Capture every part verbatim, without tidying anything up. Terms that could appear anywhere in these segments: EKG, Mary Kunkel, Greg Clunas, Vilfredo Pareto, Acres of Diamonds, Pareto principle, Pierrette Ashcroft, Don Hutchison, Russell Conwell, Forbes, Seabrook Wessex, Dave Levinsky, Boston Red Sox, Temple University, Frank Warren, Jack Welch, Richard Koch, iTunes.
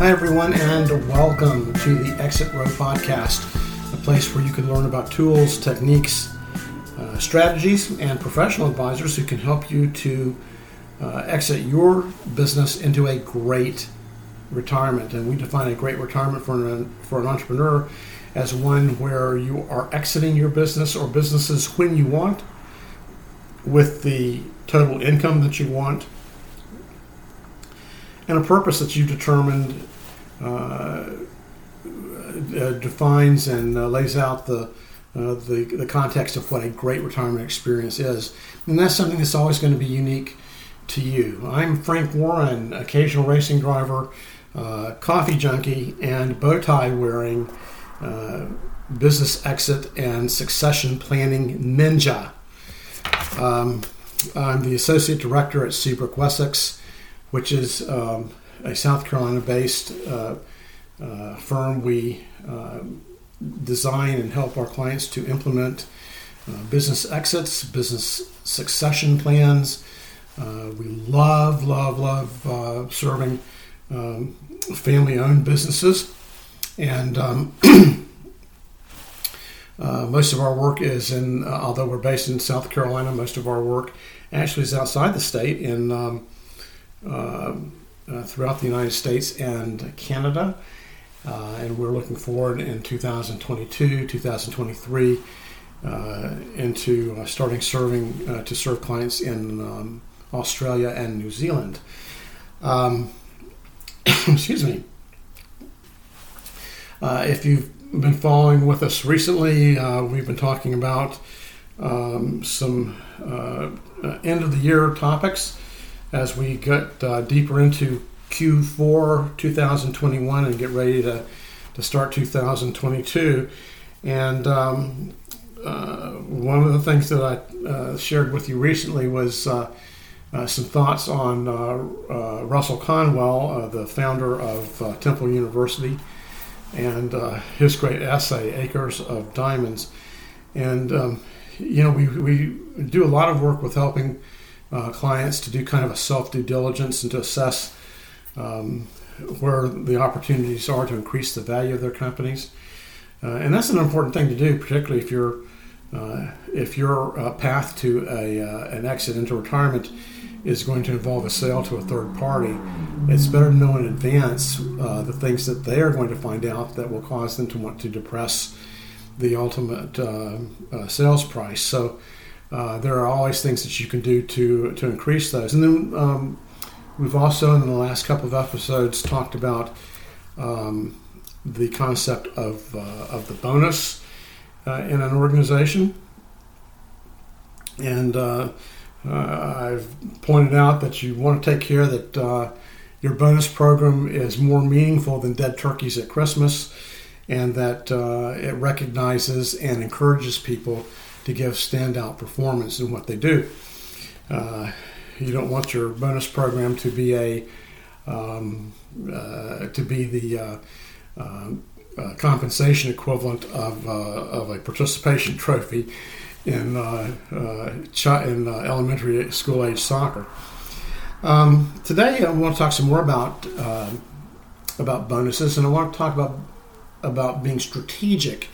Hi everyone, and welcome to the Exit Row Podcast, a place where you can learn about tools, techniques, uh, strategies, and professional advisors who can help you to uh, exit your business into a great retirement. And we define a great retirement for an, for an entrepreneur as one where you are exiting your business or businesses when you want, with the total income that you want, and a purpose that you've determined uh, uh, defines and uh, lays out the, uh, the the context of what a great retirement experience is. And that's something that's always going to be unique to you. I'm Frank Warren, occasional racing driver, uh, coffee junkie, and bow tie wearing uh, business exit and succession planning ninja. Um, I'm the associate director at Seabrook Wessex, which is um, a South Carolina-based uh, uh, firm. We uh, design and help our clients to implement uh, business exits, business succession plans. Uh, we love, love, love uh, serving um, family-owned businesses. And um, uh, most of our work is in, uh, although we're based in South Carolina, most of our work actually is outside the state in um, Uh, uh, throughout the United States and Canada, uh, and we're looking forward in twenty twenty-two, twenty twenty-three uh, into uh, starting serving uh, to serve clients in um, Australia and New Zealand. Um, excuse me. Uh, if you've been following with us recently, uh, we've been talking about um, some uh, end of the year topics. As we get uh, deeper into Q four twenty twenty-one and get ready to, to start two thousand twenty-two. And um, uh, one of the things that I uh, shared with you recently was uh, uh, some thoughts on uh, uh, Russell Conwell, uh, the founder of uh, Temple University, and uh, his great essay, Acres of Diamonds. And, um, you know, we, we do a lot of work with helping Uh, clients to do kind of a self-due diligence and to assess um, where the opportunities are to increase the value of their companies. Uh, and that's an important thing to do, particularly if your uh, if your uh, path to a uh, an exit into retirement is going to involve a sale to a third party. It's better to know in advance uh, the things that they are going to find out that will cause them to want to depress the ultimate uh, uh, sales price. So Uh, there are always things that you can do to to increase those. And then um, we've also, in the last couple of episodes, talked about um, the concept of uh, of the bonus uh, in an organization. And uh, uh, I've pointed out that you want to take care that uh, your bonus program is more meaningful than dead turkeys at Christmas, and that uh, it recognizes and encourages people to give standout performance in what they do. Uh, you don't want your bonus program to be a um, uh, to be the uh, uh, uh, compensation equivalent of uh, of a participation trophy in uh, uh, chi- in uh, elementary school age soccer. Um, today, I want to talk some more about uh, about bonuses, and I want to talk about about being strategic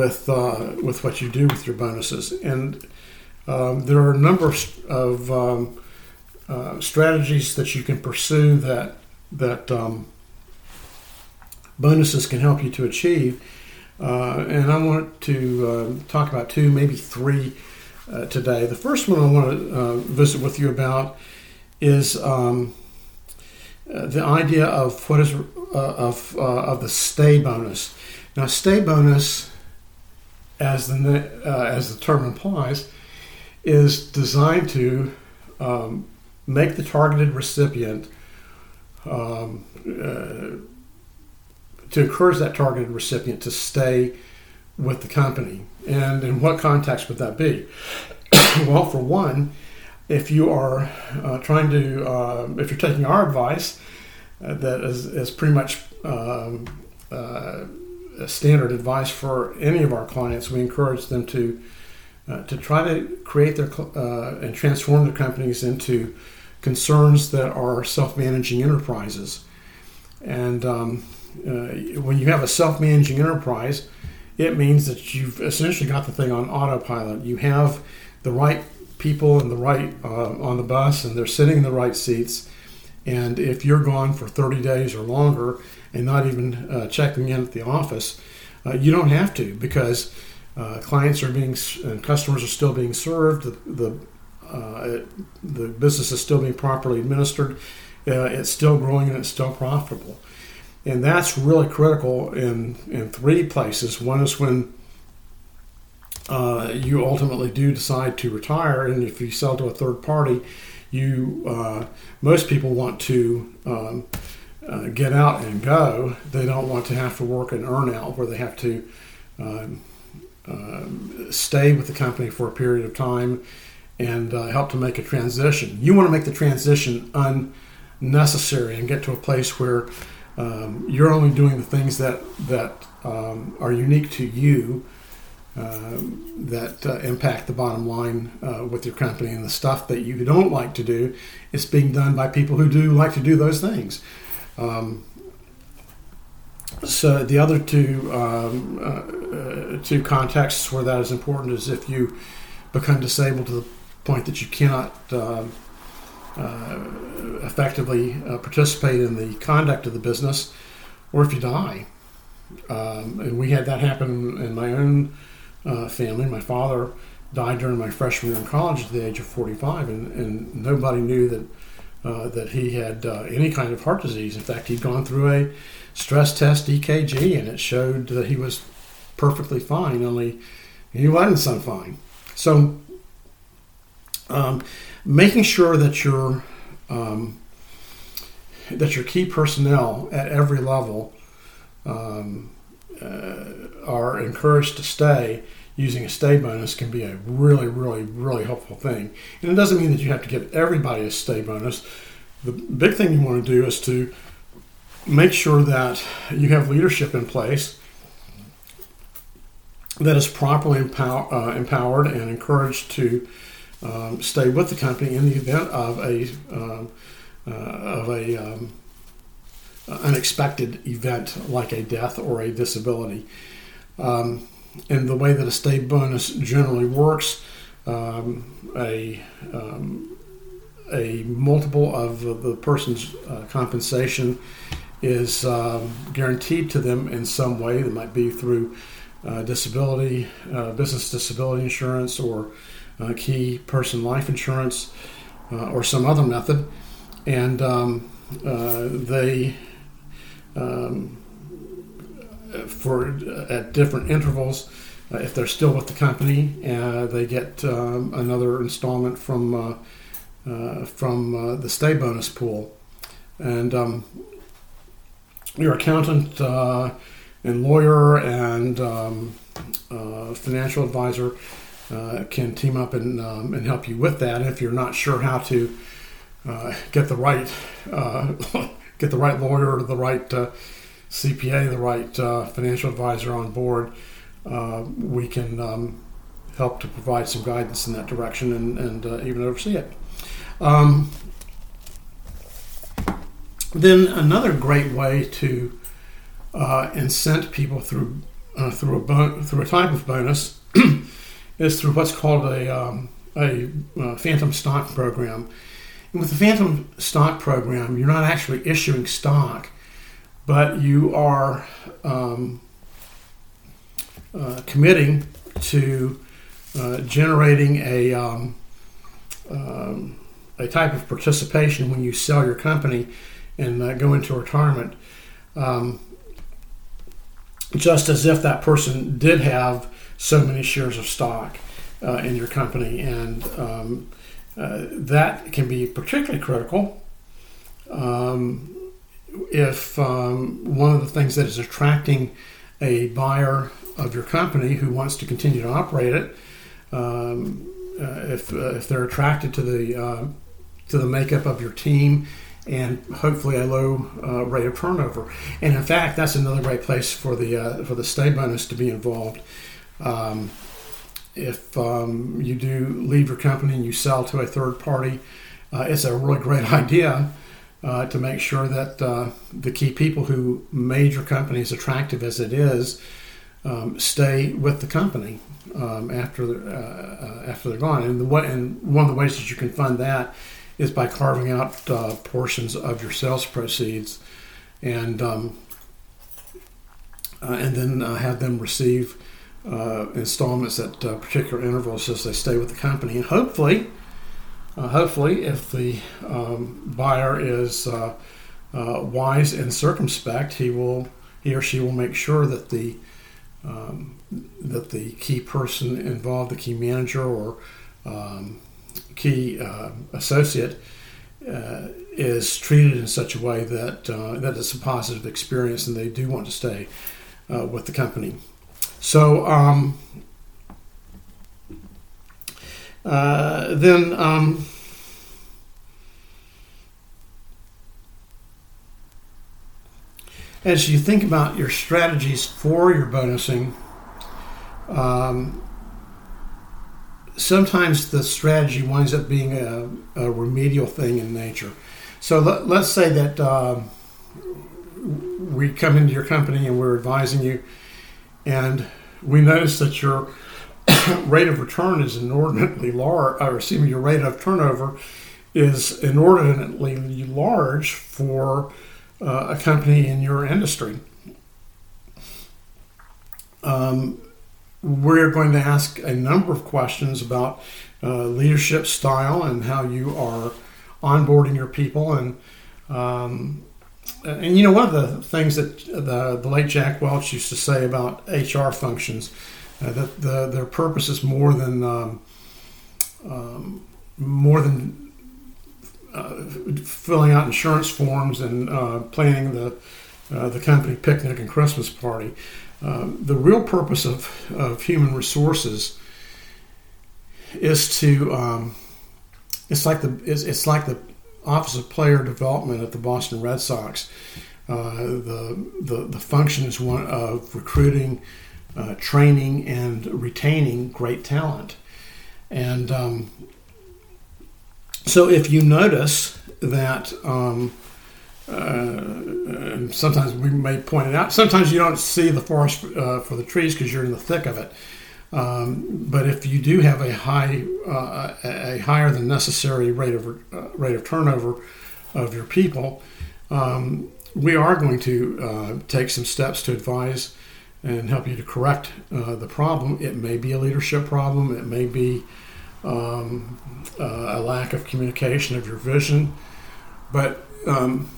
with uh, with what you do with your bonuses. And um, there are a number of um, uh, strategies that you can pursue that that um, bonuses can help you to achieve. Uh, and I want to uh, talk about two, maybe three uh, today. The first one I want to uh, visit with you about is um, the idea of what is uh, of uh, of the stay bonus. Now, stay bonus, as the uh, as the term implies, is designed to um, make the targeted recipient, um, uh, to encourage that targeted recipient to stay with the company. And in what context would that be? Well, for one, if you are uh, trying to, uh, if you're taking our advice, uh, that is, is pretty much um, uh, standard advice for any of our clients. We encourage them to uh, to try to create their uh, and transform their companies into concerns that are self-managing enterprises. And um, uh, when you have a self-managing enterprise, it means that you've essentially got the thing on autopilot. You have the right people and the right uh, on the bus, and they're sitting in the right seats. And if you're gone for thirty days or longer and not even uh, checking in at the office, uh, you don't have to, because uh, clients are being and customers are still being served. The the, uh, the business is still being properly administered. Uh, it's still growing and it's still profitable. And that's really critical in, in three places. One is when uh, you ultimately do decide to retire, and if you sell to a third party, you uh, most people want to um, uh, get out and go. They don't want to have to work an earn out where they have to um, uh, stay with the company for a period of time and uh, help to make a transition. You want to make the transition unnecessary and get to a place where um, you're only doing the things that that um, are unique to you, Uh, that uh, impact the bottom line uh, with your company, and the stuff that you don't like to do, it's being done by people who do like to do those things. Um, so the other two um, uh, uh, two contexts where that is important is if you become disabled to the point that you cannot uh, uh, effectively uh, participate in the conduct of the business, or if you die. Um, and we had that happen in my own Uh, family. My father died during my freshman year in college at the age of forty-five, and, and nobody knew that uh, that he had uh, any kind of heart disease. In fact, he'd gone through a stress test E K G, and it showed that he was perfectly fine, only he wasn't so fine. So um, making sure that your um, that your key personnel at every level um, Uh, are encouraged to stay using a stay bonus can be a really, really, really helpful thing. And it doesn't mean that you have to give everybody a stay bonus. The big thing you want to do is to make sure that you have leadership in place that is properly empower, uh, empowered and encouraged to um, stay with the company in the event of a um, uh, of a um, unexpected event like a death or a disability. Um, and the way that a stay bonus generally works, um, a um, a multiple of the person's uh, compensation is um, guaranteed to them in some way. That might be through uh, disability, uh, business disability insurance, or uh, key person life insurance, uh, or some other method. And um, uh, they Um, for uh, at different intervals, uh, if they're still with the company, uh, they get um, another installment from uh, uh, from uh, the stay bonus pool. And um, your accountant uh, and lawyer and um, uh, financial advisor uh, can team up and um, and help you with that. If you're not sure how to uh, get the right uh, get the right lawyer, the right uh, C P A, the right uh, financial advisor on board, uh, we can um, help to provide some guidance in that direction and, and uh, even oversee it. Um, then another great way to uh, incent people through uh, through a bon- through a type of bonus is through what's called a um, a uh, phantom stock program. And with the phantom stock program, you're not actually issuing stock, but you are um, uh, committing to uh, generating a um, um, a type of participation when you sell your company and uh, go into retirement, um, just as if that person did have so many shares of stock uh, in your company. And um, Uh, that can be particularly critical um, if um, one of the things that is attracting a buyer of your company who wants to continue to operate it, um, uh, if uh, if they're attracted to the uh, to the makeup of your team and hopefully a low uh, rate of turnover. And in fact, that's another great place for the uh, for the stay bonus to be involved. Um, If um, you do leave your company and you sell to a third party, uh, it's a really great idea uh, to make sure that uh, the key people who made your company as attractive as it is um, stay with the company um, after the, uh, uh, after they're gone. And the way, and one of the ways that you can fund that is by carving out uh, portions of your sales proceeds, and um, uh, and then uh, have them receive uh, installments at uh, particular intervals as they stay with the company. And hopefully, uh, hopefully, if the um, buyer is uh, uh, wise and circumspect, he will, he or she will make sure that the um, that the key person involved, the key manager or um, key uh, associate uh, is treated in such a way that uh, that it's a positive experience and they do want to stay uh, with the company. So um, uh, then um, as you think about your strategies for your bonusing, um, sometimes the strategy winds up being a, a remedial thing in nature. So let, let's say that uh, we come into your company and we're advising you, and we notice that your rate of return is inordinately large, or excuse me, your rate of turnover is inordinately large for uh, a company in your industry. Um, We're going to ask a number of questions about uh, leadership style and how you are onboarding your people. And, um, and you know, one of the things that the, the late Jack Welch used to say about H R functions, uh, that the, their purpose is more than, um, um, more than uh, filling out insurance forms and uh, planning the, uh, the company picnic and Christmas party. Uh, the real purpose of, of human resources is to um, it's like the it's, it's like the Office of Player Development at the Boston Red Sox. Uh, the the the function is one of recruiting, uh, training, and retaining great talent. And um, so, if you notice that. Um, Uh, sometimes we may point it out. Sometimes you don't see the forest uh, for the trees because you're in the thick of it. Um, but if you do have a high, uh, a higher than necessary rate of uh, rate of turnover of your people, um, we are going to uh, take some steps to advise and help you to correct uh, the problem. It may be a leadership problem. It may be um, uh, a lack of communication of your vision, but. Um,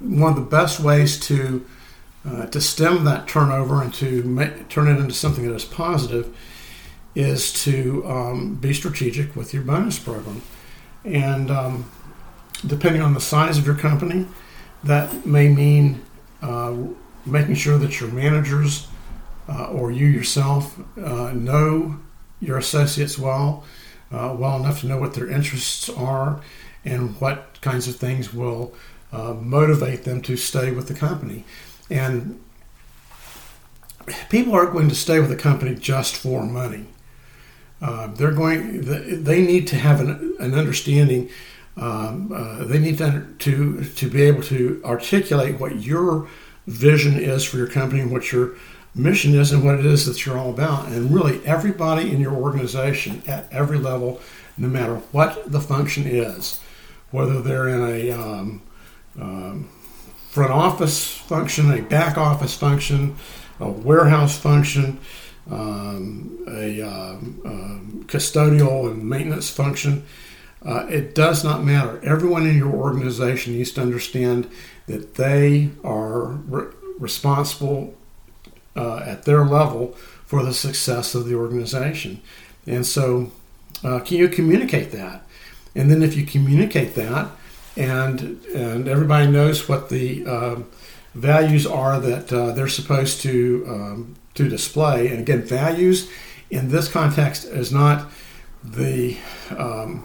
One of the best ways to uh, to stem that turnover and to make, turn it into something that is positive is to um, be strategic with your bonus program. And um, depending on the size of your company, that may mean uh, making sure that your managers uh, or you yourself uh, know your associates well, uh, well enough to know what their interests are and what kinds of things will Uh, motivate them to stay with the company. And people aren't going to stay with a company just for money. Uh, they're going. They need to have an, an understanding. Um, uh, they need to, to to be able to articulate what your vision is for your company, and what your mission is, and what it is that you're all about. And really, everybody in your organization at every level, no matter what the function is, whether they're in a um, Um, front office function, a back office function, a warehouse function, um, a um, um, custodial and maintenance function. Uh, it does not matter. Everyone in your organization needs to understand that they are re- responsible uh, at their level for the success of the organization. And so uh, can you communicate that? And then if you communicate that, And and everybody knows what the uh, values are that uh, they're supposed to um, to display. And again, values in this context is not the um,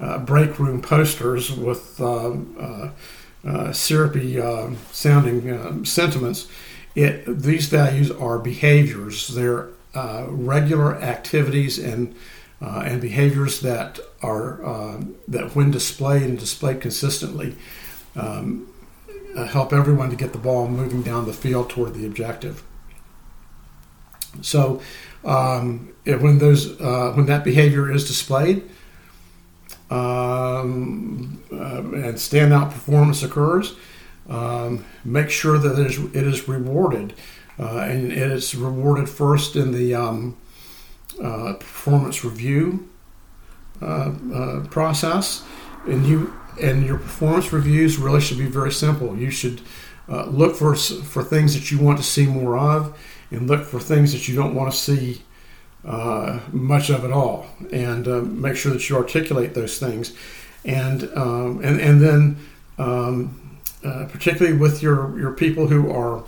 uh, break room posters with um, uh, uh, syrupy uh, sounding um, sentiments. It these values are behaviors. They're uh, regular activities and uh, and behaviors that are uh, that when displayed and displayed consistently um, uh, help everyone to get the ball moving down the field toward the objective. So um, when those uh, when that behavior is displayed um, uh, and standout performance occurs, um, make sure that it is, it is rewarded. Uh, and it's rewarded first in the um, uh, performance review uh, uh, process. And you and your performance reviews really should be very simple. You should uh, look for for things that you want to see more of, and look for things that you don't want to see uh, much of at all. And uh, make sure that you articulate those things. And um, and and then um, uh, particularly with your, your people who are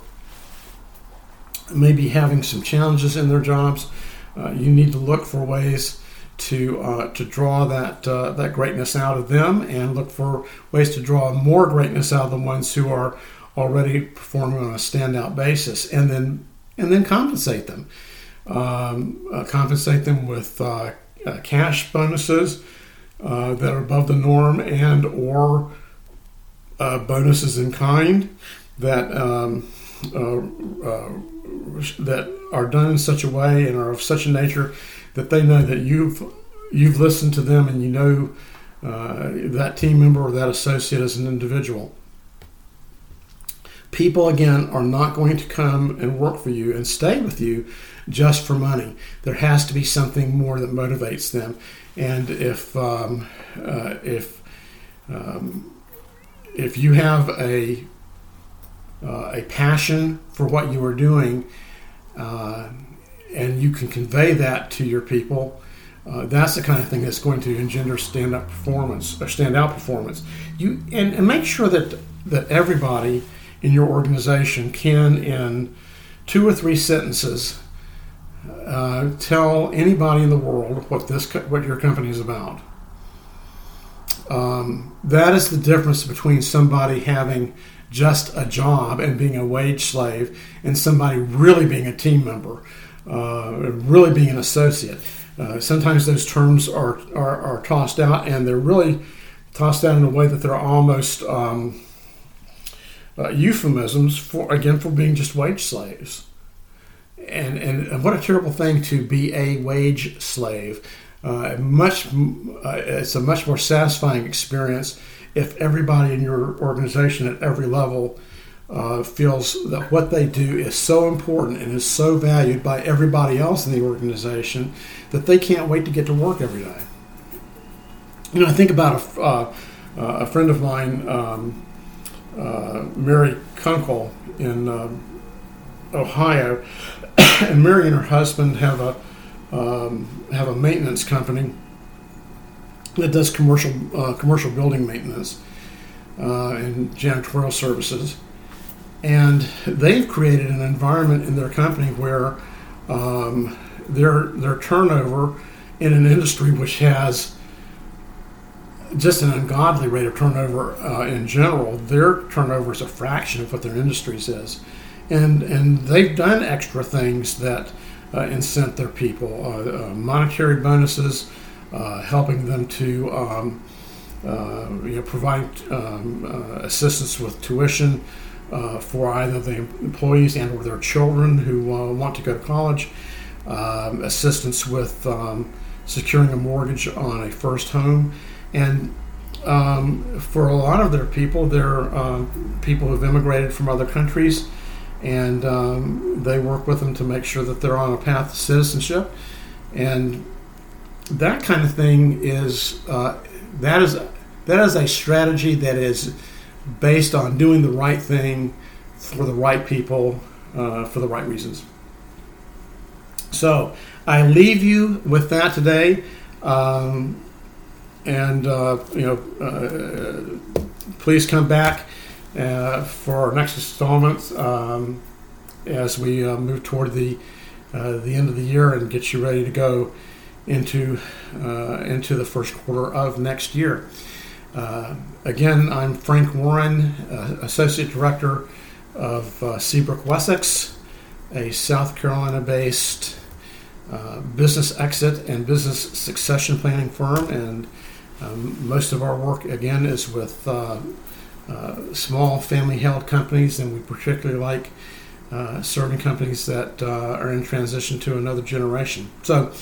maybe having some challenges in their jobs, uh, you need to look for ways to uh, to draw that uh, that greatness out of them, and look for ways to draw more greatness out of the ones who are already performing on a standout basis, and then and then compensate them, um, uh, compensate them with uh, uh, cash bonuses uh, that are above the norm, and or uh, bonuses in kind that. Um, Uh, uh, that are done in such a way and are of such a nature that they know that you've you've listened to them, and you know uh, that team member or that associate as an individual. People, again, are not going to come and work for you and stay with you just for money. There has to be something more that motivates them. And if um, uh, if um, if you have a Uh, a passion for what you are doing, uh, and you can convey that to your people, uh, that's the kind of thing that's going to engender stand-up performance or standout performance. You and, and make sure that that everybody in your organization can, in two or three sentences, uh, tell anybody in the world what this what your company is about. Um, that is the difference between somebody having just a job and being a wage slave, and somebody really being a team member, uh, really being an associate. Uh, sometimes those terms are, are are tossed out, and they're really tossed out in a way that they're almost um, uh, euphemisms for, again, for being just wage slaves. And, and and what a terrible thing to be a wage slave. Uh, much uh, it's a much more satisfying experience if everybody in your organization at every level uh, feels that what they do is so important and is so valued by everybody else in the organization that they can't wait to get to work every day. You know, I think about a, uh, a friend of mine, um, uh, Mary Kunkel in um, Ohio, and Mary and her husband have a um, have a maintenance company that does commercial uh, commercial building maintenance uh, and janitorial services, and they've created an environment in their company where um, their their turnover in an industry which has just an ungodly rate of turnover uh, in general, their turnover is a fraction of what their industry's is, and and they've done extra things that uh, incent their people, uh, uh, monetary bonuses. Uh, helping them to um, uh, you know, provide um, uh, assistance with tuition uh, for either the employees and or their children who uh, want to go to college, um, assistance with um, securing a mortgage on a first home. And um, for a lot of their people, they're uh, people who have immigrated from other countries, and um, they work with them to make sure that they're on a path to citizenship. And that kind of thing is uh, that is that is a strategy that is based on doing the right thing for the right people uh, for the right reasons. So I leave you with that today, um, and uh, you know, uh, please come back uh, for our next installment um, as we uh, move toward the uh, the end of the year and get you ready to go into uh, into the first quarter of next year. Uh, again, I'm Frank Warren, uh, Associate Director of uh, Seabrook Wessex, a South Carolina-based uh, business exit and business succession planning firm, and um, most of our work, again, is with uh, uh, small family-held companies, and we particularly like uh, serving companies that uh, are in transition to another generation. So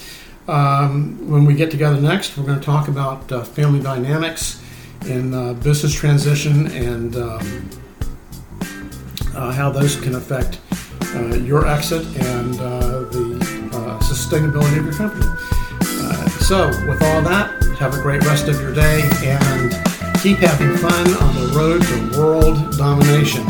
um, when we get together next, we're going to talk about uh, family dynamics in uh, business transition and um, uh, how those can affect uh, your exit and uh, the uh, sustainability of your company. Uh, so with all that, have a great rest of your day and keep having fun on the road to world domination.